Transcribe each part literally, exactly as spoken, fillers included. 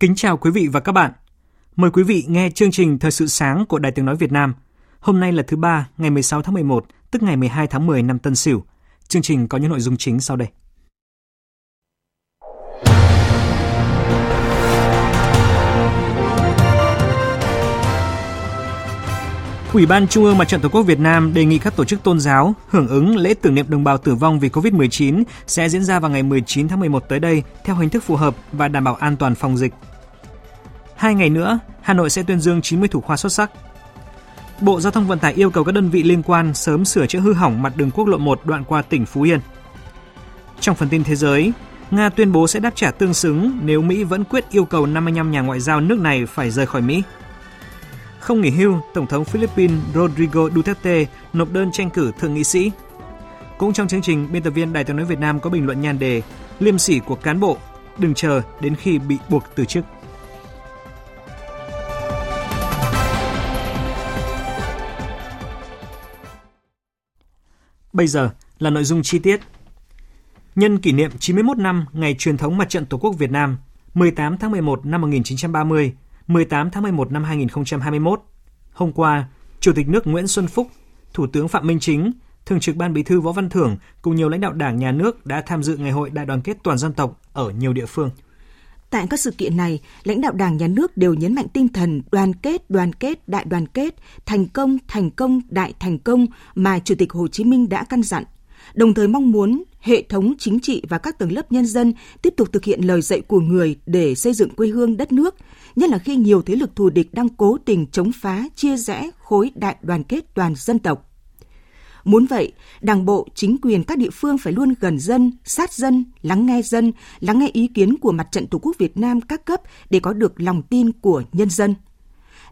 Kính chào quý vị và các bạn. Mời quý vị nghe chương trình Thời sự sáng của Đài Tiếng nói Việt Nam. Hôm nay là thứ ba, ngày mười sáu tháng mười một, tức ngày mười hai tháng mười năm Tân Sửu. Chương trình có những nội dung chính sau đây. Ủy ban Trung ương Mặt trận Tổ quốc Việt Nam đề nghị các tổ chức tôn giáo hưởng ứng lễ tưởng niệm đồng bào tử vong vì covid mười chín sẽ diễn ra vào ngày mười chín tháng mười một tới đây theo hình thức phù hợp và đảm bảo an toàn phòng dịch. Hai ngày nữa, Hà Nội sẽ tuyên dương chín mươi thủ khoa xuất sắc. Bộ Giao thông Vận tải yêu cầu các đơn vị liên quan sớm sửa chữa hư hỏng mặt đường quốc lộ một đoạn qua tỉnh Phú Yên. Trong phần tin thế giới, Nga tuyên bố sẽ đáp trả tương xứng nếu Mỹ vẫn quyết yêu cầu năm mươi lăm nhà ngoại giao nước này phải rời khỏi Mỹ. Không nghỉ hưu, Tổng thống Philippines Rodrigo Duterte nộp đơn tranh cử thượng nghị sĩ. Cũng trong chương trình, biên tập viên Đài Tiếng nói Việt Nam có bình luận nhan đề "Liêm sỉ của cán bộ, đừng chờ đến khi bị buộc từ chức". Bây giờ là nội dung chi tiết. Nhân kỷ niệm chín mươi mốt năm ngày truyền thống Mặt trận Tổ quốc Việt Nam, mười tám tháng mười một năm một nghìn chín trăm ba mươi, mười tám tháng mười một năm hai nghìn không trăm hai mươi mốt, hôm qua, Chủ tịch nước Nguyễn Xuân Phúc, Thủ tướng Phạm Minh Chính, Thường trực Ban Bí thư Võ Văn Thưởng cùng nhiều lãnh đạo Đảng, Nhà nước đã tham dự Ngày hội Đại đoàn kết toàn dân tộc ở nhiều địa phương. Tại các sự kiện này, lãnh đạo Đảng, Nhà nước đều nhấn mạnh tinh thần đoàn kết, đoàn kết, đại đoàn kết, thành công, thành công, đại thành công mà Chủ tịch Hồ Chí Minh đã căn dặn. Đồng thời mong muốn hệ thống chính trị và các tầng lớp nhân dân tiếp tục thực hiện lời dạy của người để xây dựng quê hương đất nước, nhất là khi nhiều thế lực thù địch đang cố tình chống phá, chia rẽ khối đại đoàn kết toàn dân tộc. Muốn vậy, Đảng bộ, chính quyền các địa phương phải luôn gần dân, sát dân, lắng nghe dân, lắng nghe ý kiến của Mặt trận Tổ quốc Việt Nam các cấp để có được lòng tin của nhân dân.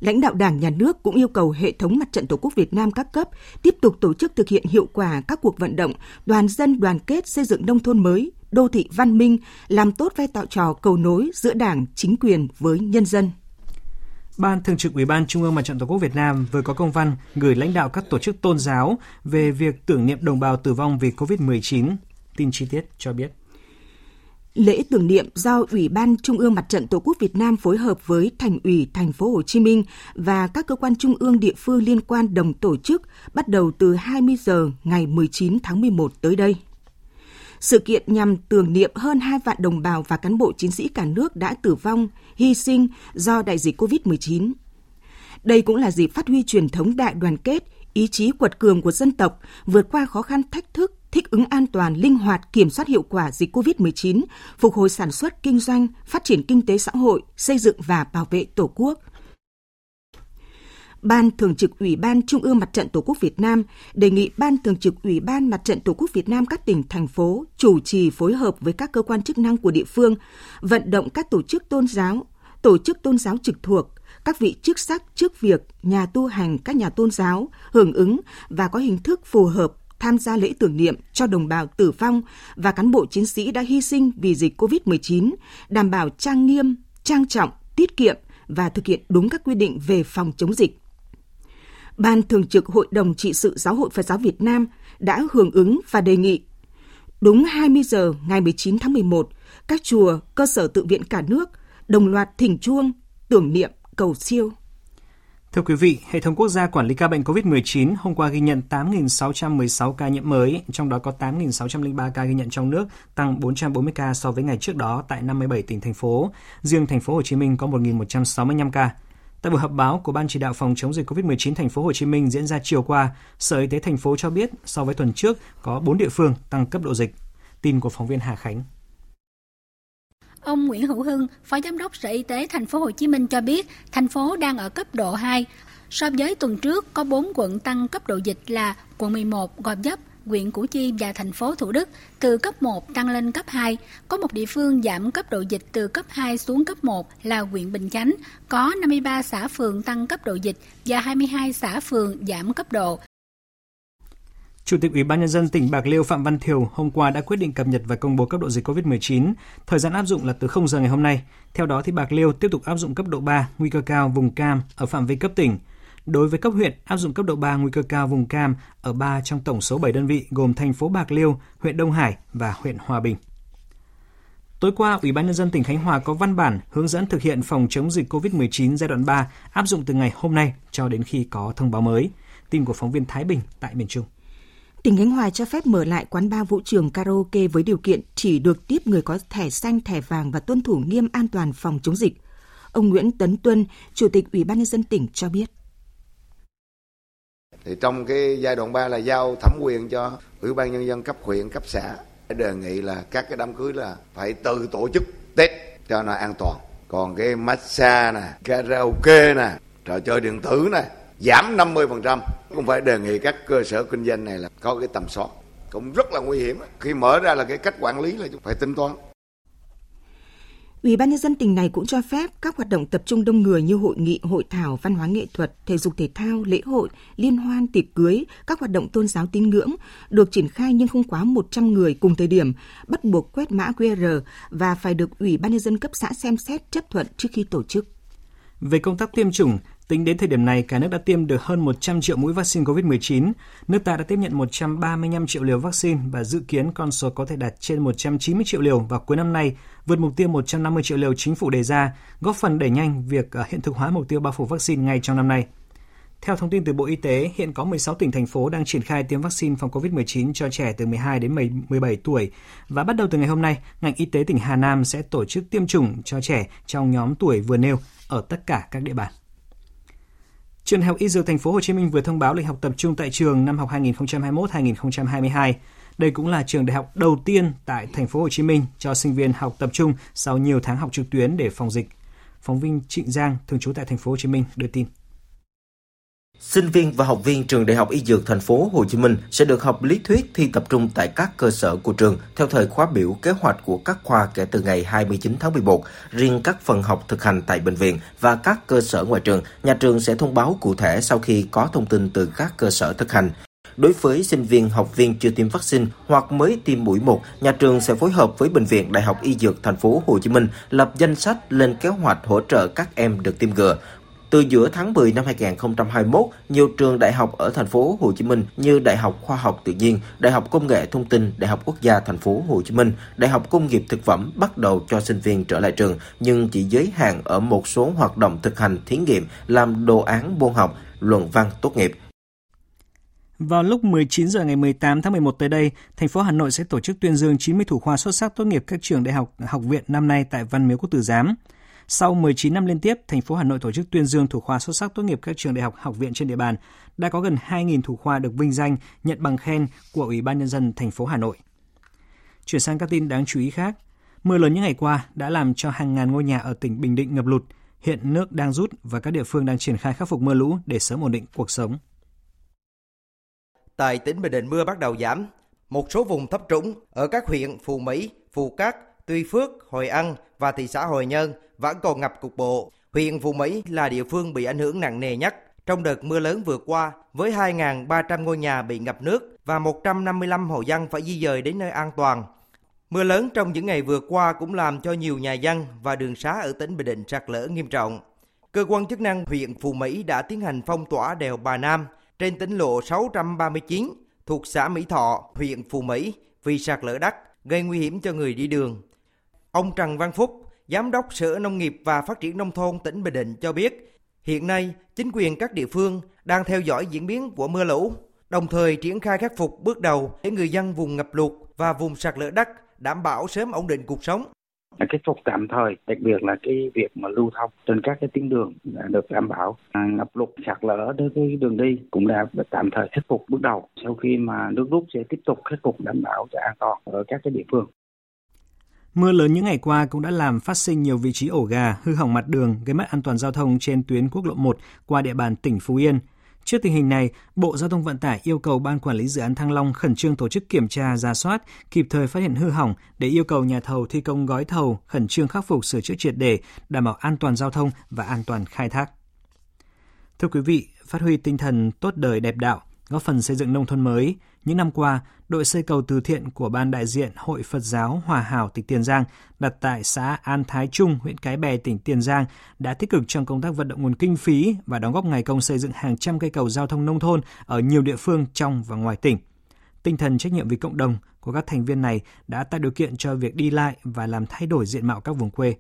Lãnh đạo Đảng, Nhà nước cũng yêu cầu hệ thống Mặt trận Tổ quốc Việt Nam các cấp tiếp tục tổ chức thực hiện hiệu quả các cuộc vận động toàn dân đoàn kết xây dựng nông thôn mới, đô thị văn minh, làm tốt vai trò cầu nối giữa Đảng, chính quyền với nhân dân. Ban Thường trực Ủy ban Trung ương Mặt trận Tổ quốc Việt Nam vừa có công văn gửi lãnh đạo các tổ chức tôn giáo về việc tưởng niệm đồng bào tử vong vì covid mười chín. Tin chi tiết cho biết. Lễ tưởng niệm do Ủy ban Trung ương Mặt trận Tổ quốc Việt Nam phối hợp với Thành ủy Thành phố Hồ Chí Minh và các cơ quan trung ương địa phương liên quan đồng tổ chức bắt đầu từ hai mươi giờ ngày mười chín tháng mười một tới đây. Sự kiện nhằm tưởng niệm hơn hai vạn đồng bào và cán bộ chiến sĩ cả nước đã tử vong, hy sinh do đại dịch covid mười chín. Đây cũng là dịp phát huy truyền thống đại đoàn kết, ý chí quật cường của dân tộc, vượt qua khó khăn thách thức, thích ứng an toàn, linh hoạt, kiểm soát hiệu quả dịch covid mười chín, phục hồi sản xuất, kinh doanh, phát triển kinh tế xã hội, xây dựng và bảo vệ Tổ quốc. Ban Thường trực Ủy ban Trung ương Mặt trận Tổ quốc Việt Nam đề nghị Ban Thường trực Ủy ban Mặt trận Tổ quốc Việt Nam các tỉnh, thành phố chủ trì phối hợp với các cơ quan chức năng của địa phương, vận động các tổ chức tôn giáo, tổ chức tôn giáo trực thuộc, các vị chức sắc, chức việc, nhà tu hành, các nhà tôn giáo hưởng ứng và có hình thức phù hợp tham gia lễ tưởng niệm cho đồng bào tử vong và cán bộ chiến sĩ đã hy sinh vì dịch covid mười chín, đảm bảo trang nghiêm, trang trọng, tiết kiệm và thực hiện đúng các quy định về phòng chống dịch. Ban Thường trực Hội đồng Trị sự Giáo hội Phật giáo Việt Nam đã hưởng ứng và đề nghị đúng hai mươi giờ ngày mười chín tháng mười một, các chùa, cơ sở tự viện cả nước đồng loạt thỉnh chuông, tưởng niệm, cầu siêu. Thưa quý vị, Hệ thống Quốc gia Quản lý ca bệnh covid mười chín hôm qua ghi nhận tám nghìn sáu trăm mười sáu ca nhiễm mới, trong đó có tám nghìn sáu trăm lẻ ba ca ghi nhận trong nước, tăng bốn trăm bốn mươi ca so với ngày trước đó tại năm mươi bảy tỉnh, thành phố. Riêng thành phố Hồ Chí Minh có một nghìn một trăm sáu mươi lăm ca. Tại buổi họp báo của Ban chỉ đạo phòng chống dịch covid mười chín thành phố Hồ Chí Minh diễn ra chiều qua, Sở Y tế thành phố cho biết so với tuần trước có bốn địa phương tăng cấp độ dịch. Tin của phóng viên Hà Khánh. Ông Nguyễn Hữu Hưng, Phó Giám đốc Sở Y tế Thành phố Hồ Chí Minh cho biết, thành phố đang ở cấp độ hai. So với tuần trước, có bốn quận tăng cấp độ dịch là quận mười một, Gò Vấp, huyện Củ Chi và thành phố Thủ Đức, từ cấp một tăng lên cấp hai. Có một địa phương giảm cấp độ dịch từ cấp hai xuống cấp một là huyện Bình Chánh. Có năm mươi ba xã phường tăng cấp độ dịch và hai mươi hai xã phường giảm cấp độ. Chủ tịch Ủy ban Nhân dân tỉnh Bạc Liêu Phạm Văn Thiều hôm qua đã quyết định cập nhật và công bố cấp độ dịch covid mười chín. Thời gian áp dụng là từ không giờ ngày hôm nay. Theo đó, thì Bạc Liêu tiếp tục áp dụng cấp độ ba, nguy cơ cao, vùng cam ở phạm vi cấp tỉnh. Đối với cấp huyện, áp dụng cấp độ ba nguy cơ cao vùng cam ở ba trong tổng số bảy đơn vị gồm thành phố Bạc Liêu, huyện Đông Hải và huyện Hòa Bình. Tối qua, Ủy ban Nhân dân tỉnh Khánh Hòa có văn bản hướng dẫn thực hiện phòng chống dịch covid mười chín giai đoạn ba áp dụng từ ngày hôm nay cho đến khi có thông báo mới. Tin của phóng viên Thái Bình tại miền Trung. Tỉnh Khánh Hòa cho phép mở lại quán bar, vũ trường, karaoke với điều kiện chỉ được tiếp người có thẻ xanh, thẻ vàng và tuân thủ nghiêm an toàn phòng chống dịch. Ông Nguyễn Tấn Tuân, Chủ tịch Ủy ban Nhân dân tỉnh cho biết. Thì trong cái giai đoạn ba là giao thẩm quyền cho Ủy ban Nhân dân cấp huyện, cấp xã. Đề nghị là các cái đám cưới là phải tự tổ chức Tết cho nó an toàn. Còn cái massage nè, karaoke nè, trò chơi điện tử nè, giảm năm mươi phần trăm. Cũng phải đề nghị các cơ sở kinh doanh này là có cái tầm soát. Cũng rất là nguy hiểm. Khi mở ra là cái cách quản lý là chúng phải tính toán. Ủy ban Nhân dân tỉnh này cũng cho phép các hoạt động tập trung đông người như hội nghị, hội thảo, văn hóa nghệ thuật, thể dục thể thao, lễ hội, liên hoan, tiệc cưới, các hoạt động tôn giáo tín ngưỡng được triển khai nhưng không quá một trăm người cùng thời điểm, bắt buộc quét mã quy rờ và phải được Ủy ban Nhân dân cấp xã xem xét chấp thuận trước khi tổ chức. Về công tác tiêm chủng, tính đến thời điểm này, cả nước đã tiêm được hơn một trăm triệu mũi vaccine covid mười chín. Nước ta đã tiếp nhận một trăm ba mươi lăm triệu liều vaccine và dự kiến con số có thể đạt trên một trăm chín mươi triệu liều vào cuối năm nay, vượt mục tiêu một trăm năm mươi triệu liều chính phủ đề ra, góp phần đẩy nhanh việc hiện thực hóa mục tiêu bao phủ vaccine ngay trong năm nay. Theo thông tin từ Bộ Y tế, hiện có mười sáu tỉnh, thành phố đang triển khai tiêm vaccine phòng covid mười chín cho trẻ từ mười hai đến mười bảy tuổi. Và bắt đầu từ ngày hôm nay, ngành y tế tỉnh Hà Nam sẽ tổ chức tiêm chủng cho trẻ trong nhóm tuổi vừa nêu ở tất cả các địa bàn. Trường Đại học Y Dược Thành phố Hồ Chí Minh vừa thông báo lịch học tập trung tại trường năm học hai nghìn không trăm hai mươi mốt hai nghìn không trăm hai mươi hai. Đây cũng là trường đại học đầu tiên tại Thành phố Hồ Chí Minh cho sinh viên học tập trung sau nhiều tháng học trực tuyến để phòng dịch. Phóng viên Trịnh Giang, thường trú tại Thành phố Hồ Chí Minh đưa tin. Sinh viên và học viên trường Đại học Y Dược Thành phố Hồ Chí Minh sẽ được học lý thuyết thi tập trung tại các cơ sở của trường theo thời khóa biểu kế hoạch của các khoa kể từ ngày hai mươi chín tháng mười một. Riêng các phần học thực hành tại bệnh viện và các cơ sở ngoài trường, nhà trường sẽ thông báo cụ thể sau khi có thông tin từ các cơ sở thực hành. Đối với sinh viên, học viên chưa tiêm vaccine hoặc mới tiêm mũi một, nhà trường sẽ phối hợp với Bệnh viện Đại học Y Dược Thành phố Hồ Chí Minh lập danh sách lên kế hoạch hỗ trợ các em được tiêm ngừa. Từ giữa tháng mười năm hai nghìn không trăm hai mươi mốt, nhiều trường đại học ở Thành phố Hồ Chí Minh như Đại học Khoa học Tự nhiên, Đại học Công nghệ Thông tin, Đại học Quốc gia Thành phố Hồ Chí Minh, Đại học Công nghiệp Thực phẩm bắt đầu cho sinh viên trở lại trường nhưng chỉ giới hạn ở một số hoạt động thực hành thí nghiệm, làm đồ án môn học, luận văn tốt nghiệp. Vào lúc mười chín giờ ngày mười tám tháng mười một tới đây, thành phố Hà Nội sẽ tổ chức tuyên dương chín mươi thủ khoa xuất sắc tốt nghiệp các trường đại học, học viện năm nay tại Văn Miếu Quốc Tử Giám. Sau mười chín năm liên tiếp, thành phố Hà Nội tổ chức tuyên dương thủ khoa xuất sắc tốt nghiệp các trường đại học, học viện trên địa bàn, đã có gần hai nghìn thủ khoa được vinh danh, nhận bằng khen của Ủy ban Nhân dân thành phố Hà Nội. Chuyển sang các tin đáng chú ý khác, mưa lớn những ngày qua đã làm cho hàng ngàn ngôi nhà ở tỉnh Bình Định ngập lụt. Hiện nước đang rút và các địa phương đang triển khai khắc phục mưa lũ để sớm ổn định cuộc sống. Tại tỉnh Bình Định, mưa bắt đầu giảm. Một số vùng thấp trũng ở các huyện Phù Mỹ, Phù Cát, Tuy Phước, Hội An và thị xã Hội Nhơn vẫn còn ngập cục bộ. Huyện Phú Mỹ là địa phương bị ảnh hưởng nặng nề nhất trong đợt mưa lớn vừa qua, với hai nghìn ba trăm ngôi nhà bị ngập nước và một trăm năm mươi lăm hộ dân phải di dời đến nơi an toàn. Mưa lớn trong những ngày vừa qua cũng làm cho nhiều nhà dân và đường xá ở tỉnh Bình Định sạt lở nghiêm trọng. Cơ quan chức năng huyện Phú Mỹ đã tiến hành phong tỏa đèo Bà Nam trên tỉnh lộ sáu trăm ba mươi chín thuộc xã Mỹ Thọ, huyện Phú Mỹ vì sạt lở đất gây nguy hiểm cho người đi đường. Ông Trần Văn Phúc, Giám đốc Sở Nông nghiệp và Phát triển Nông thôn tỉnh Bình Định cho biết, hiện nay chính quyền các địa phương đang theo dõi diễn biến của mưa lũ, đồng thời triển khai khắc phục bước đầu để người dân vùng ngập lụt và vùng sạt lở đất đảm bảo sớm ổn định cuộc sống. là kết thúc tạm thời, đặc biệt là cái việc mà lưu thông trên các cái tuyến đường được đảm bảo. À, ngập lụt sạt lở đối với đường đi cũng đã tạm thời khắc phục bước đầu, sau khi mà nước rút sẽ tiếp tục khắc phục đảm bảo cho an toàn ở các cái địa phương. Mưa lớn những ngày qua cũng đã làm phát sinh nhiều vị trí ổ gà, hư hỏng mặt đường, gây mất an toàn giao thông trên tuyến quốc lộ một qua địa bàn tỉnh Phú Yên. Trước tình hình này, Bộ Giao thông Vận tải yêu cầu Ban Quản lý Dự án Thăng Long khẩn trương tổ chức kiểm tra, rà soát, kịp thời phát hiện hư hỏng để yêu cầu nhà thầu thi công gói thầu khẩn trương khắc phục, sửa chữa triệt để, đảm bảo an toàn giao thông và an toàn khai thác. Thưa quý vị, phát huy tinh thần tốt đời đẹp đạo, góp phần xây dựng nông thôn mới. Những năm qua, đội xây cầu từ thiện của Ban đại diện Hội Phật giáo Hòa Hảo tỉnh Tiền Giang đặt tại xã An Thái Trung, huyện Cái Bè, tỉnh Tiền Giang đã tích cực trong công tác vận động nguồn kinh phí và đóng góp ngày công xây dựng hàng trăm cây cầu giao thông nông thôn ở nhiều địa phương trong và ngoài tỉnh. Tinh thần trách nhiệm vì cộng đồng của các thành viên này đã tạo điều kiện cho việc đi lại và làm thay đổi diện mạo các vùng quê.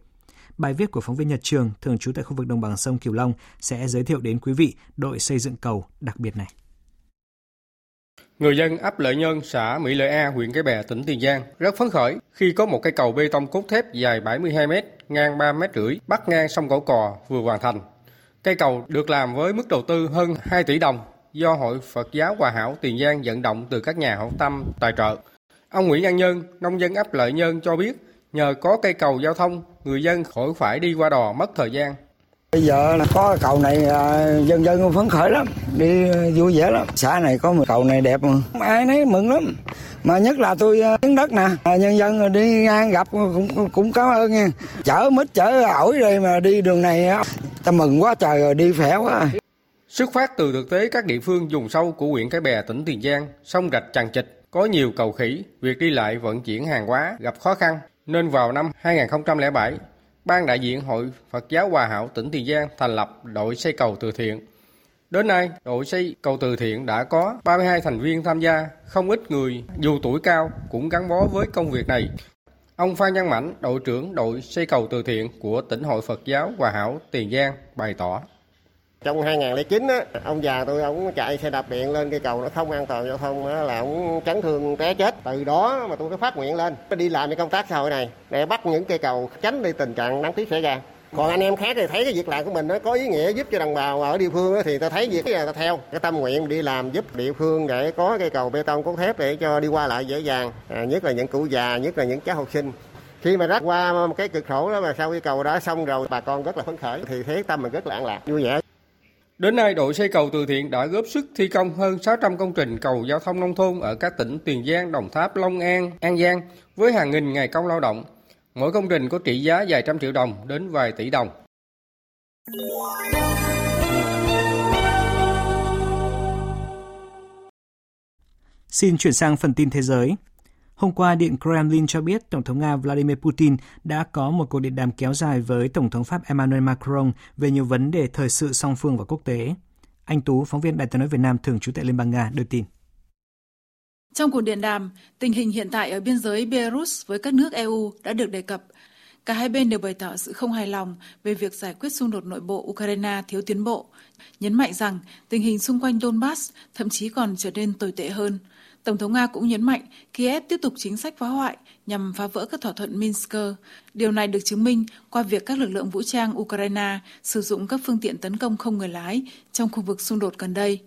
Bài viết của phóng viên Nhật Trường, thường trú tại khu vực đồng bằng sông Cửu Long, sẽ giới thiệu đến quý vị đội xây dựng cầu đặc biệt này. Người dân ấp Lợi Nhân, xã Mỹ Lợi A, huyện Cái Bè, tỉnh Tiền Giang rất phấn khởi khi có một cây cầu bê tông cốt thép dài bảy mươi hai mét, ngang ba mét rưỡi, bắc ngang sông Cổ Cò vừa hoàn thành. Cây cầu được làm với mức đầu tư hơn hai tỷ đồng do Hội Phật giáo Hòa Hảo Tiền Giang vận động từ các nhà hảo tâm tài trợ. Ông Nguyễn An Nhân, nông dân ấp Lợi Nhân cho biết nhờ có cây cầu giao thông, người dân khỏi phải đi qua đò mất thời gian. Bây giờ là có cầu này, dân dân phấn khởi lắm, đi vui vẻ lắm. Xã này có một cầu này đẹp, mà ai nấy mừng lắm. Mà nhất là tôi hiến đất nè, nhân dân đi ngang gặp cũng cũng cảm ơn nha. Chở mít, chở ổi đây mà đi đường này, ta mừng quá trời rồi, đi khỏe quá. Xuất phát từ thực tế các địa phương vùng sâu của huyện Cái Bè, tỉnh Tiền Giang, sông rạch chằng chịt, có nhiều cầu khỉ, việc đi lại vận chuyển hàng hóa gặp khó khăn, nên vào năm hai không không bảy, Ban đại diện Hội Phật giáo Hòa Hảo tỉnh Tiền Giang thành lập đội xây cầu từ thiện. Đến nay, đội xây cầu từ thiện đã có ba mươi hai thành viên tham gia, không ít người dù tuổi cao cũng gắn bó với công việc này. Ông Phan Văn Mảnh, đội trưởng đội xây cầu từ thiện của tỉnh Hội Phật giáo Hòa Hảo Tiền Giang bày tỏ. Trong hai không không chín, á, ông già tôi ông chạy xe đạp điện lên cây cầu nó không an toàn giao thông á, là ông chấn thương té chết. Từ đó mà tôi có phát nguyện lên đi làm cái công tác xã hội này để bắt những cây cầu tránh đi tình trạng đáng tiếc xảy ra. Còn anh em khác thì thấy cái việc làm của mình nó có ý nghĩa giúp cho đồng bào ở địa phương á, thì ta thấy việc ta theo cái tâm nguyện đi làm giúp địa phương để có cây cầu bê tông cốt thép để cho đi qua lại dễ dàng, à, nhất là những cụ già, nhất là những cháu học sinh. Khi mà rắc qua một cái cực khổ đó mà sau cây cầu đã xong rồi bà con rất là phấn khởi, thì thế tâm mình rất là an lạc, vui vẻ. Đến nay, đội xây cầu từ thiện đã góp sức thi công hơn sáu trăm công trình cầu giao thông nông thôn ở các tỉnh Tiền Giang, Đồng Tháp, Long An, An Giang với hàng nghìn ngày công lao động. Mỗi công trình có trị giá vài trăm triệu đồng đến vài tỷ đồng. Xin chuyển sang phần tin thế giới. Hôm qua, Điện Kremlin cho biết Tổng thống Nga Vladimir Putin đã có một cuộc điện đàm kéo dài với Tổng thống Pháp Emmanuel Macron về nhiều vấn đề thời sự song phương và quốc tế. Anh Tú, phóng viên Đài Tiếng nói Việt Nam thường trú tại Liên bang Nga, đưa tin. Trong cuộc điện đàm, tình hình hiện tại ở biên giới Belarus với các nước e u đã được đề cập. Cả hai bên đều bày tỏ sự không hài lòng về việc giải quyết xung đột nội bộ Ukraine thiếu tiến bộ, nhấn mạnh rằng tình hình xung quanh Donbass thậm chí còn trở nên tồi tệ hơn. Tổng thống Nga cũng nhấn mạnh Kiev tiếp tục chính sách phá hoại nhằm phá vỡ các thỏa thuận Minsk. Điều này được chứng minh qua việc các lực lượng vũ trang Ukraine sử dụng các phương tiện tấn công không người lái trong khu vực xung đột gần đây.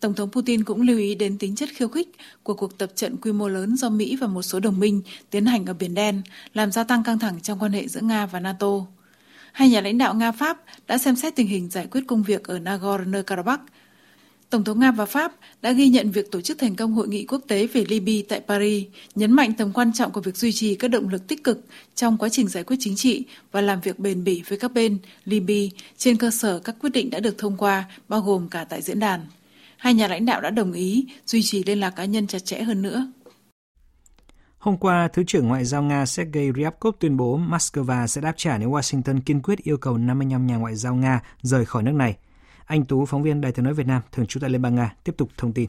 Tổng thống Putin cũng lưu ý đến tính chất khiêu khích của cuộc tập trận quy mô lớn do Mỹ và một số đồng minh tiến hành ở Biển Đen, làm gia tăng căng thẳng trong quan hệ giữa Nga và NATO. Hai nhà lãnh đạo Nga-Pháp đã xem xét tình hình giải quyết công việc ở Nagorno-Karabakh. Tổng thống Nga và Pháp đã ghi nhận việc tổ chức thành công hội nghị quốc tế về Libya tại Paris, nhấn mạnh tầm quan trọng của việc duy trì các động lực tích cực trong quá trình giải quyết chính trị và làm việc bền bỉ với các bên Libya trên cơ sở các quyết định đã được thông qua, bao gồm cả tại diễn đàn. Hai nhà lãnh đạo đã đồng ý duy trì liên lạc cá nhân chặt chẽ hơn nữa. Hôm qua, Thứ trưởng Ngoại giao Nga Sergei Ryabkov tuyên bố Moscow sẽ đáp trả nếu Washington kiên quyết yêu cầu năm mươi lăm nhà ngoại giao Nga rời khỏi nước này. Anh Tú, phóng viên Đài Tiếng nói Việt Nam, thường trú tại Liên bang Nga, tiếp tục thông tin.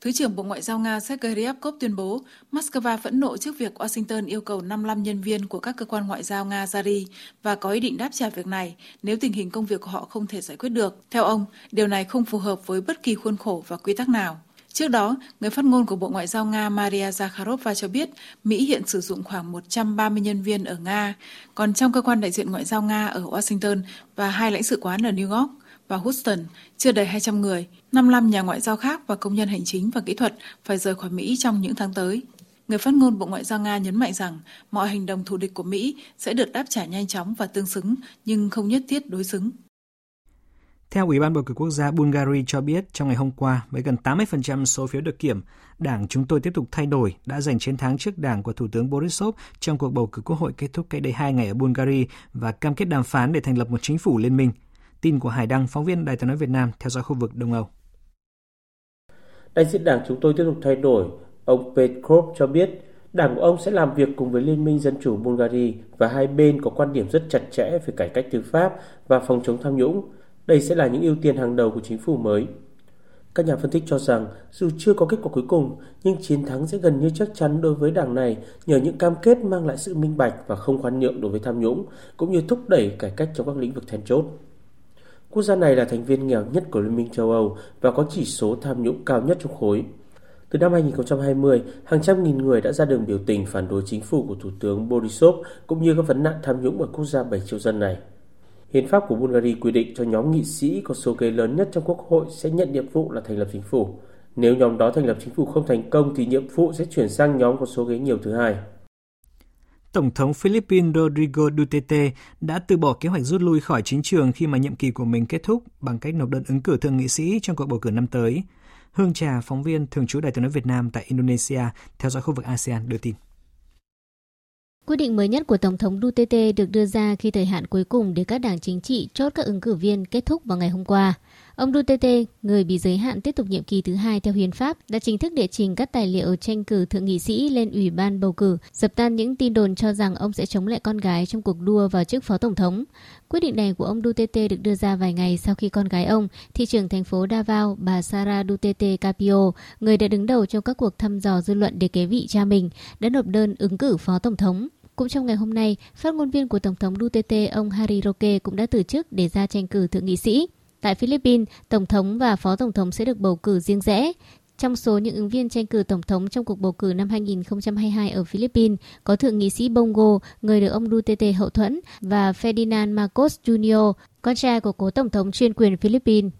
Thứ trưởng Bộ Ngoại giao Nga Sergei Ryabkov tuyên bố Moscow phẫn nộ trước việc Washington yêu cầu năm mươi lăm nhân viên của các cơ quan ngoại giao Nga ra đi và có ý định đáp trả việc này nếu tình hình công việc của họ không thể giải quyết được. Theo ông, điều này không phù hợp với bất kỳ khuôn khổ và quy tắc nào. Trước đó, người phát ngôn của Bộ Ngoại giao Nga Maria Zakharova cho biết Mỹ hiện sử dụng khoảng một trăm ba mươi nhân viên ở Nga, còn trong cơ quan đại diện ngoại giao Nga ở Washington và hai lãnh sự quán ở New York và Houston, chưa đầy hai trăm người, năm mươi lăm nhà ngoại giao khác và công nhân hành chính và kỹ thuật phải rời khỏi Mỹ trong những tháng tới. Người phát ngôn Bộ Ngoại giao Nga nhấn mạnh rằng mọi hành động thù địch của Mỹ sẽ được đáp trả nhanh chóng và tương xứng, nhưng không nhất thiết đối xứng. Theo Ủy ban Bầu cử Quốc gia Bulgaria cho biết, trong ngày hôm qua, với gần tám mươi phần trăm số phiếu được kiểm, Đảng Chúng tôi tiếp tục thay đổi đã giành chiến thắng trước Đảng của Thủ tướng Borisov trong cuộc bầu cử Quốc hội kết thúc cách đây hai ngày ở Bulgaria và cam kết đàm phán để thành lập một chính phủ liên minh. Tin của Hải Đăng, phóng viên Đài Tiếng nói Việt Nam theo dõi khu vực Đông Âu. Đại diện Đảng Chúng tôi tiếp tục thay đổi, ông Petkov cho biết, Đảng của ông sẽ làm việc cùng với Liên minh Dân chủ Bulgaria và hai bên có quan điểm rất chặt chẽ về cải cách tư pháp và phòng chống tham nhũng. Đây sẽ là những ưu tiên hàng đầu của chính phủ mới. Các nhà phân tích cho rằng, dù chưa có kết quả cuối cùng, nhưng chiến thắng sẽ gần như chắc chắn đối với đảng này nhờ những cam kết mang lại sự minh bạch và không khoan nhượng đối với tham nhũng, cũng như thúc đẩy cải cách trong các lĩnh vực then chốt. Quốc gia này là thành viên nghèo nhất của Liên minh châu Âu và có chỉ số tham nhũng cao nhất trong khối. Từ năm hai không hai không, hàng trăm nghìn người đã ra đường biểu tình phản đối chính phủ của Thủ tướng Borisov cũng như các vấn nạn tham nhũng ở quốc gia bảy triệu dân này. Hiến pháp của Bulgaria quy định cho nhóm nghị sĩ có số ghế lớn nhất trong Quốc hội sẽ nhận nhiệm vụ là thành lập chính phủ. Nếu nhóm đó thành lập chính phủ không thành công thì nhiệm vụ sẽ chuyển sang nhóm có số ghế nhiều thứ hai. Tổng thống Philippines Rodrigo Duterte đã từ bỏ kế hoạch rút lui khỏi chính trường khi mà nhiệm kỳ của mình kết thúc bằng cách nộp đơn ứng cử thượng nghị sĩ trong cuộc bầu cử năm tới. Hương Trà, phóng viên thường trú Đài Tiếng nói Việt Nam tại Indonesia, theo dõi khu vực a sê an đưa tin. Quyết định mới nhất của Tổng thống Duterte được đưa ra khi thời hạn cuối cùng để các đảng chính trị chốt các ứng cử viên kết thúc vào ngày hôm qua. Ông Duterte, người bị giới hạn tiếp tục nhiệm kỳ thứ hai theo hiến pháp, đã chính thức đệ trình các tài liệu tranh cử thượng nghị sĩ lên Ủy ban bầu cử, dập tan những tin đồn cho rằng ông sẽ chống lại con gái trong cuộc đua vào chức phó tổng thống. Quyết định này của ông Duterte được đưa ra vài ngày sau khi con gái ông, thị trưởng thành phố Davao, bà Sara Duterte Carpio, người đã đứng đầu trong các cuộc thăm dò dư luận để kế vị cha mình, đã nộp đơn ứng cử phó tổng thống. Cũng trong ngày hôm nay, phát ngôn viên của Tổng thống Duterte, ông Hariroke cũng đã từ chức để ra tranh cử thượng nghị sĩ. Tại Philippines, Tổng thống và Phó Tổng thống sẽ được bầu cử riêng rẽ. Trong số những ứng viên tranh cử Tổng thống trong cuộc bầu cử năm hai không hai hai ở Philippines, có thượng nghị sĩ Bongo, người được ông Duterte hậu thuẫn, và Ferdinand Marcos Junior, con trai của cố Tổng thống chuyên quyền Philippines.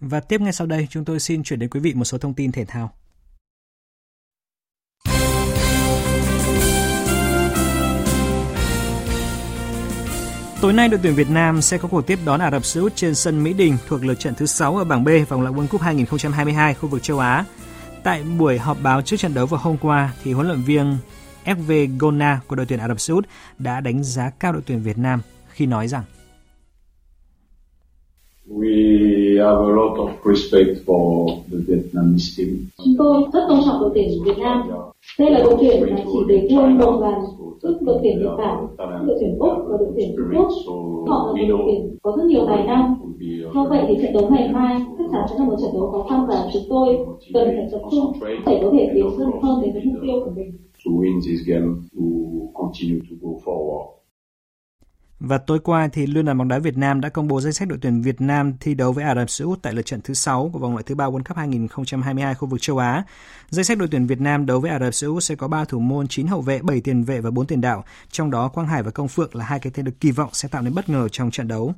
Và tiếp ngay sau đây, chúng tôi xin chuyển đến quý vị một số thông tin thể thao. Tối nay, đội tuyển Việt Nam sẽ có cuộc tiếp đón Ả Rập Xê Út trên sân Mỹ Đình thuộc lượt trận thứ sáu ở bảng B vòng loại World Cup hai không hai hai khu vực châu Á. Tại buổi họp báo trước trận đấu vào hôm qua, thì huấn luyện viên ép vê Gona của đội tuyển Ả Rập Xê Út đã đánh giá cao đội tuyển Việt Nam khi nói rằng We have a lot of respect for the Vietnamese team. Chúng tôi rất tôn trọng đội tuyển Việt Nam. Đây là đội tuyển mà chỉ để luôn đồng đoàn trước đội tuyển Nhật Bản, đội tuyển Úc và đội tuyển Trung Quốc. Họ là đội tuyển có rất nhiều tài năng. Do vậy thì trận đấu ngày mai chắc chắn sẽ là một trận đấu khó khăn và chúng tôi cần phải tập trung để có thể tiến hơn hơn đến với mục tiêu của mình. To win this game, to continue to go forward. Và tối qua thì Liên đoàn bóng đá Việt Nam đã công bố danh sách đội tuyển Việt Nam thi đấu với Ả Rập Xê Út tại lượt trận thứ sáu của vòng loại thứ ba World Cup hai không hai hai khu vực châu Á. Danh sách đội tuyển Việt Nam đấu với Ả Rập Xê Út sẽ có ba thủ môn, chín hậu vệ, bảy tiền vệ và bốn tiền đạo, trong đó Quang Hải và Công Phượng là hai cái tên được kỳ vọng sẽ tạo nên bất ngờ trong trận đấu.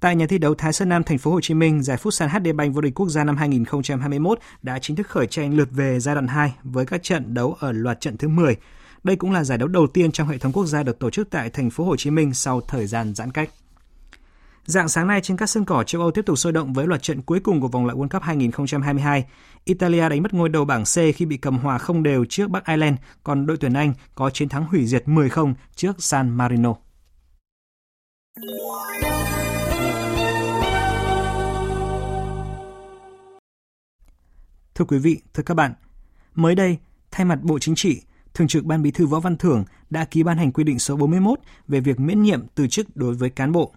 Tại nhà thi đấu Thái Sơn Nam, thành phố Hồ Chí Minh, giải Futsal hát đê Bank vô địch quốc gia năm hai không hai mốt đã chính thức khởi tranh lượt về giai đoạn hai với các trận đấu ở loạt trận thứ mười. Đây cũng là giải đấu đầu tiên trong hệ thống quốc gia được tổ chức tại thành phố Hồ Chí Minh sau thời gian giãn cách. Rạng sáng nay trên các sân cỏ châu Âu tiếp tục sôi động với loạt trận cuối cùng của vòng loại World Cup hai không hai hai. Italia đánh mất ngôi đầu bảng C khi bị cầm hòa không đều trước Bắc Ireland, còn đội tuyển Anh có chiến thắng hủy diệt mười không trước San Marino. Thưa quý vị, thưa các bạn, mới đây, thay mặt Bộ Chính trị, Thường trực Ban Bí thư Võ Văn Thưởng đã ký ban hành quy định số bốn mươi mốt về việc miễn nhiệm từ chức đối với cán bộ.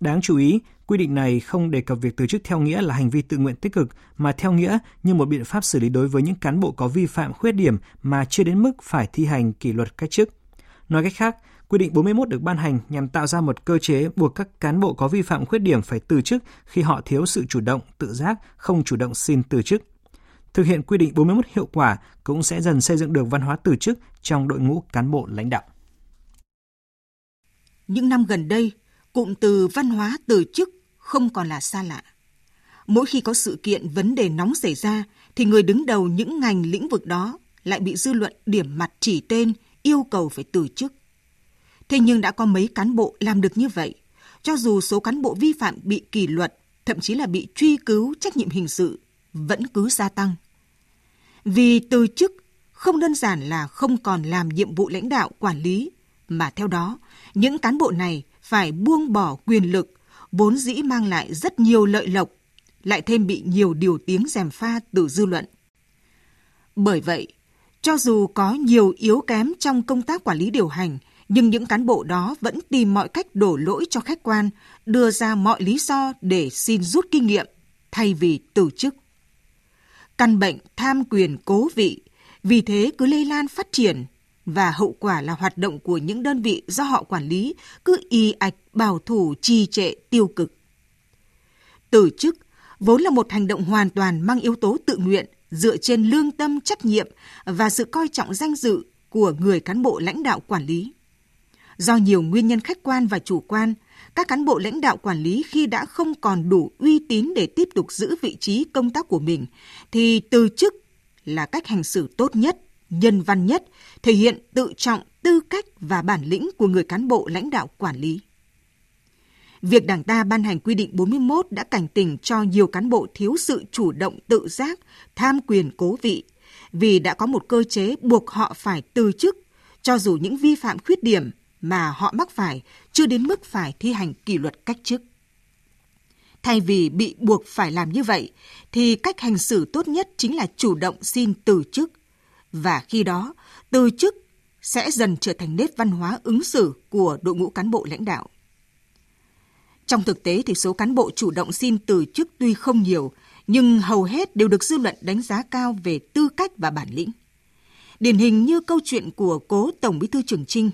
Đáng chú ý, quy định này không đề cập việc từ chức theo nghĩa là hành vi tự nguyện tích cực, mà theo nghĩa như một biện pháp xử lý đối với những cán bộ có vi phạm khuyết điểm mà chưa đến mức phải thi hành kỷ luật cách chức. Nói cách khác, quy định bốn mươi mốt được ban hành nhằm tạo ra một cơ chế buộc các cán bộ có vi phạm khuyết điểm phải từ chức khi họ thiếu sự chủ động, tự giác, không chủ động xin từ chức. thực hiện quy định bốn mươi mốt hiệu quả cũng sẽ dần xây dựng được văn hóa từ chức trong đội ngũ cán bộ lãnh đạo. Những năm gần đây, cụm từ văn hóa từ chức không còn là xa lạ. Mỗi khi có sự kiện vấn đề nóng xảy ra, thì người đứng đầu những ngành lĩnh vực đó lại bị dư luận điểm mặt chỉ tên, yêu cầu phải từ chức. Thế nhưng đã có mấy cán bộ làm được như vậy, cho dù số cán bộ vi phạm bị kỷ luật, thậm chí là bị truy cứu trách nhiệm hình sự, vẫn cứ gia tăng. Vì từ chức không đơn giản là không còn làm nhiệm vụ lãnh đạo quản lý, mà theo đó, những cán bộ này phải buông bỏ quyền lực, vốn dĩ mang lại rất nhiều lợi lộc, lại thêm bị nhiều điều tiếng gièm pha từ dư luận. Bởi vậy, cho dù có nhiều yếu kém trong công tác quản lý điều hành, nhưng những cán bộ đó vẫn tìm mọi cách đổ lỗi cho khách quan, đưa ra mọi lý do để xin rút kinh nghiệm, thay vì từ chức. Căn bệnh tham quyền cố vị, vì thế cứ lây lan phát triển, và hậu quả là hoạt động của những đơn vị do họ quản lý cứ ì ạch, bảo thủ, trì trệ, tiêu cực. Từ chức vốn là một hành động hoàn toàn mang yếu tố tự nguyện, dựa trên lương tâm, trách nhiệm và sự coi trọng danh dự của người cán bộ lãnh đạo quản lý. Do nhiều nguyên nhân khách quan và chủ quan, các cán bộ lãnh đạo quản lý khi đã không còn đủ uy tín để tiếp tục giữ vị trí công tác của mình, thì từ chức là cách hành xử tốt nhất, nhân văn nhất, thể hiện tự trọng, tư cách và bản lĩnh của người cán bộ lãnh đạo quản lý. Việc Đảng ta ban hành quy định bốn mươi mốt đã cảnh tỉnh cho nhiều cán bộ thiếu sự chủ động tự giác, tham quyền cố vị, vì đã có một cơ chế buộc họ phải từ chức, cho dù những vi phạm khuyết điểm mà họ mắc phải chưa đến mức phải thi hành kỷ luật cách chức. Thay vì bị buộc phải làm như vậy, thì cách hành xử tốt nhất chính là chủ động xin từ chức, và khi đó, từ chức sẽ dần trở thành nét văn hóa ứng xử của đội ngũ cán bộ lãnh đạo. Trong thực tế thì số cán bộ chủ động xin từ chức tuy không nhiều, nhưng hầu hết đều được dư luận đánh giá cao về tư cách và bản lĩnh. Điển hình như câu chuyện của cố Tổng Bí thư Trường Chinh,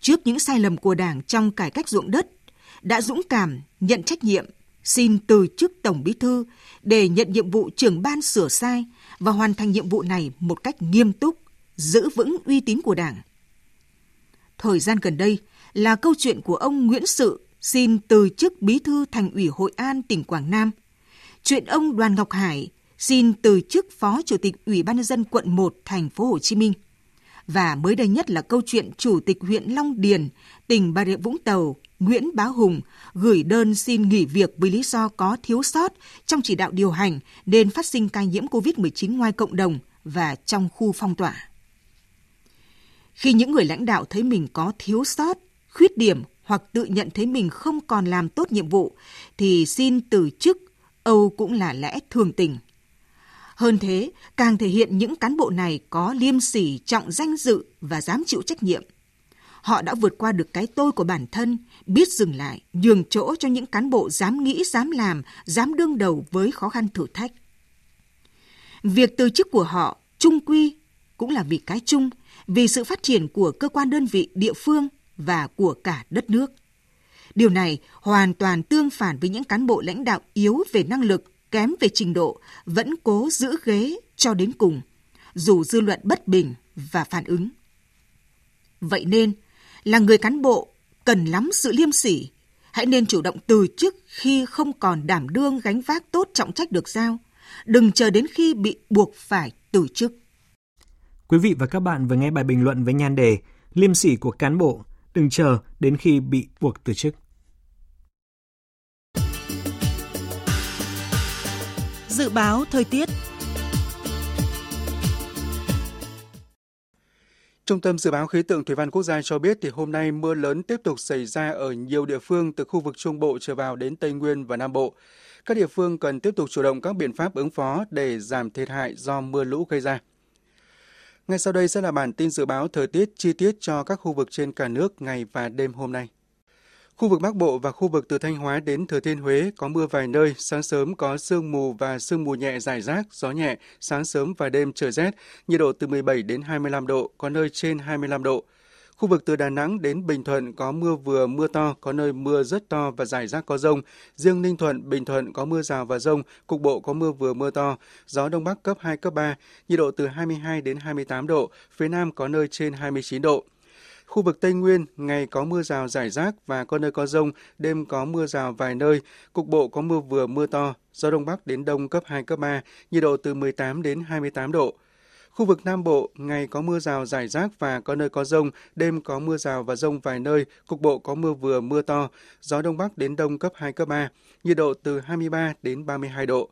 trước những sai lầm của Đảng trong cải cách ruộng đất, đã dũng cảm nhận trách nhiệm, xin từ chức Tổng Bí thư để nhận nhiệm vụ trưởng ban sửa sai và hoàn thành nhiệm vụ này một cách nghiêm túc, giữ vững uy tín của Đảng. Thời gian gần đây là câu chuyện của ông Nguyễn Sự, xin từ chức Bí thư Thành ủy Hội An, tỉnh Quảng Nam. Chuyện ông Đoàn Ngọc Hải xin từ chức Phó Chủ tịch Ủy ban nhân dân quận một, Thành phố Hồ Chí Minh. Và mới đây nhất là câu chuyện Chủ tịch huyện Long Điền, tỉnh Bà Rịa Vũng Tàu, Nguyễn Bá Hùng gửi đơn xin nghỉ việc vì lý do có thiếu sót trong chỉ đạo điều hành nên phát sinh ca nhiễm covid mười chín ngoài cộng đồng và trong khu phong tỏa. Khi những người lãnh đạo thấy mình có thiếu sót, khuyết điểm hoặc tự nhận thấy mình không còn làm tốt nhiệm vụ, thì xin từ chức âu cũng là lẽ thường tình. Hơn thế, càng thể hiện những cán bộ này có liêm sỉ, trọng danh dự và dám chịu trách nhiệm. Họ đã vượt qua được cái tôi của bản thân, biết dừng lại, nhường chỗ cho những cán bộ dám nghĩ, dám làm, dám đương đầu với khó khăn thử thách. Việc từ chức của họ chung quy cũng là vì cái chung, vì sự phát triển của cơ quan đơn vị địa phương và của cả đất nước. Điều này hoàn toàn tương phản với những cán bộ lãnh đạo yếu về năng lực, kém về trình độ, vẫn cố giữ ghế cho đến cùng, dù dư luận bất bình và phản ứng. Vậy nên, là người cán bộ cần lắm sự liêm sỉ, hãy nên chủ động từ chức khi không còn đảm đương gánh vác tốt trọng trách được giao, đừng chờ đến khi bị buộc phải từ chức. Quý vị và các bạn vừa nghe bài bình luận với nhan đề Liêm sỉ của cán bộ, đừng chờ đến khi bị buộc từ chức. Dự báo thời tiết. Trung tâm Dự báo Khí tượng Thủy văn Quốc gia cho biết thì hôm nay mưa lớn tiếp tục xảy ra ở nhiều địa phương từ khu vực Trung Bộ trở vào đến Tây Nguyên và Nam Bộ. Các địa phương cần tiếp tục chủ động các biện pháp ứng phó để giảm thiệt hại do mưa lũ gây ra. Ngay sau đây sẽ là bản tin dự báo thời tiết chi tiết cho các khu vực trên cả nước ngày và đêm hôm nay. Khu vực Bắc Bộ và khu vực từ Thanh Hóa đến Thừa Thiên Huế có mưa vài nơi, sáng sớm có sương mù và sương mù nhẹ rải rác, gió nhẹ, sáng sớm và đêm trời rét, nhiệt độ từ mười bảy đến hai mươi lăm độ, có nơi trên hai mươi lăm độ. Khu vực từ Đà Nẵng đến Bình Thuận có mưa vừa mưa to, có nơi mưa rất to và rải rác có dông. Riêng Ninh Thuận, Bình Thuận có mưa rào và dông, cục bộ có mưa vừa mưa to, gió Đông Bắc cấp hai, cấp ba, nhiệt độ từ hai mươi hai đến hai mươi tám độ, phía Nam có nơi trên hai mươi chín độ. Khu vực Tây Nguyên, ngày có mưa rào rải rác và có nơi có dông, đêm có mưa rào vài nơi, cục bộ có mưa vừa mưa to, gió Đông Bắc đến Đông cấp hai, cấp ba, nhiệt độ từ mười tám đến hai mươi tám độ. Khu vực Nam Bộ, ngày có mưa rào rải rác và có nơi có dông, đêm có mưa rào và dông vài nơi, cục bộ có mưa vừa mưa to, gió Đông Bắc đến Đông cấp hai, cấp ba, nhiệt độ từ hai mươi ba đến ba mươi hai độ.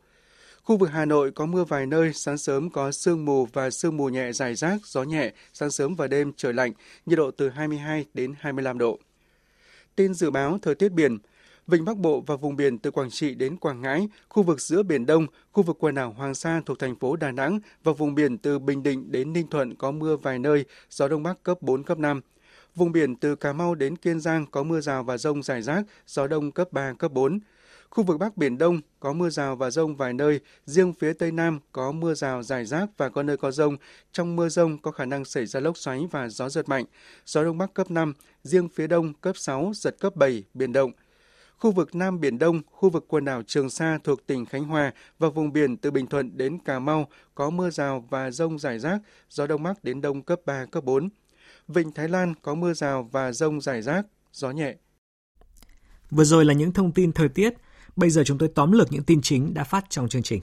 Khu vực Hà Nội có mưa vài nơi, sáng sớm có sương mù và sương mù nhẹ rải rác, gió nhẹ, sáng sớm và đêm trời lạnh, nhiệt độ từ hai mươi hai đến hai mươi lăm độ. Tin dự báo thời tiết biển. Vịnh Bắc Bộ và vùng biển từ Quảng Trị đến Quảng Ngãi, khu vực giữa Biển Đông, khu vực quần đảo Hoàng Sa thuộc thành phố Đà Nẵng và vùng biển từ Bình Định đến Ninh Thuận có mưa vài nơi, gió Đông Bắc cấp bốn, cấp năm. Vùng biển từ Cà Mau đến Kiên Giang có mưa rào và dông rải rác, gió Đông cấp ba, cấp bốn. Khu vực Bắc Biển Đông có mưa rào và dông vài nơi, riêng phía Tây Nam có mưa rào rải rác và có nơi có dông. Trong mưa dông có khả năng xảy ra lốc xoáy và gió giật mạnh, gió Đông Bắc cấp năm, riêng phía Đông cấp sáu, giật cấp bảy, biển động. Khu vực Nam Biển Đông, khu vực quần đảo Trường Sa thuộc tỉnh Khánh Hòa và vùng biển từ Bình Thuận đến Cà Mau có mưa rào và dông rải rác, gió Đông Bắc đến Đông cấp ba, cấp bốn. Vịnh Thái Lan có mưa rào và dông rải rác, gió nhẹ. Vừa rồi là những thông tin thời tiết. Bây giờ chúng tôi tóm lược những tin chính đã phát trong chương trình.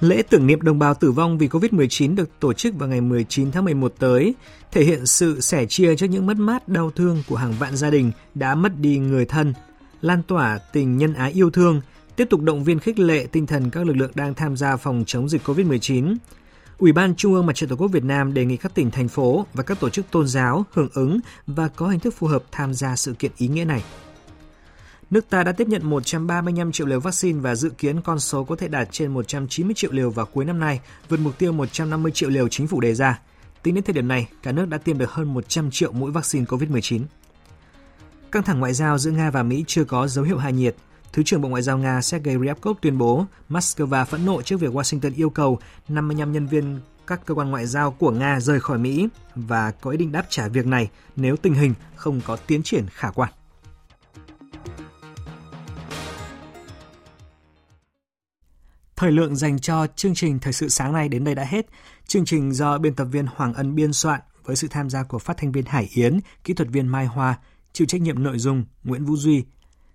Lễ tưởng niệm đồng bào tử vong vì covid mười chín được tổ chức vào ngày mười chín tháng mười một tới, thể hiện sự sẻ chia trước những mất mát đau thương của hàng vạn gia đình đã mất đi người thân, lan tỏa tình nhân ái yêu thương, tiếp tục động viên khích lệ tinh thần các lực lượng đang tham gia phòng chống dịch covid mười chín. Ủy ban Trung ương Mặt trận Tổ quốc Việt Nam đề nghị các tỉnh, thành phố và các tổ chức tôn giáo hưởng ứng và có hình thức phù hợp tham gia sự kiện ý nghĩa này. Nước ta đã tiếp nhận một trăm ba mươi lăm triệu liều vaccine và dự kiến con số có thể đạt trên một trăm chín mươi triệu liều vào cuối năm nay, vượt mục tiêu một trăm năm mươi triệu liều chính phủ đề ra. Tính đến thời điểm này, cả nước đã tiêm được hơn một trăm triệu mũi vaccine covid mười chín. Căng thẳng ngoại giao giữa Nga và Mỹ chưa có dấu hiệu hạ nhiệt. Thứ trưởng Bộ Ngoại giao Nga Sergei Ryabkov tuyên bố Moscow phẫn nộ trước việc Washington yêu cầu năm mươi lăm nhân viên các cơ quan ngoại giao của Nga rời khỏi Mỹ và có ý định đáp trả việc này nếu tình hình không có tiến triển khả quan. Thời lượng dành cho chương trình Thời sự sáng nay đến đây đã hết. Chương trình do biên tập viên Hoàng Ân biên soạn với sự tham gia của phát thanh viên Hải Yến, kỹ thuật viên Mai Hoa, chịu trách nhiệm nội dung Nguyễn Vũ Duy.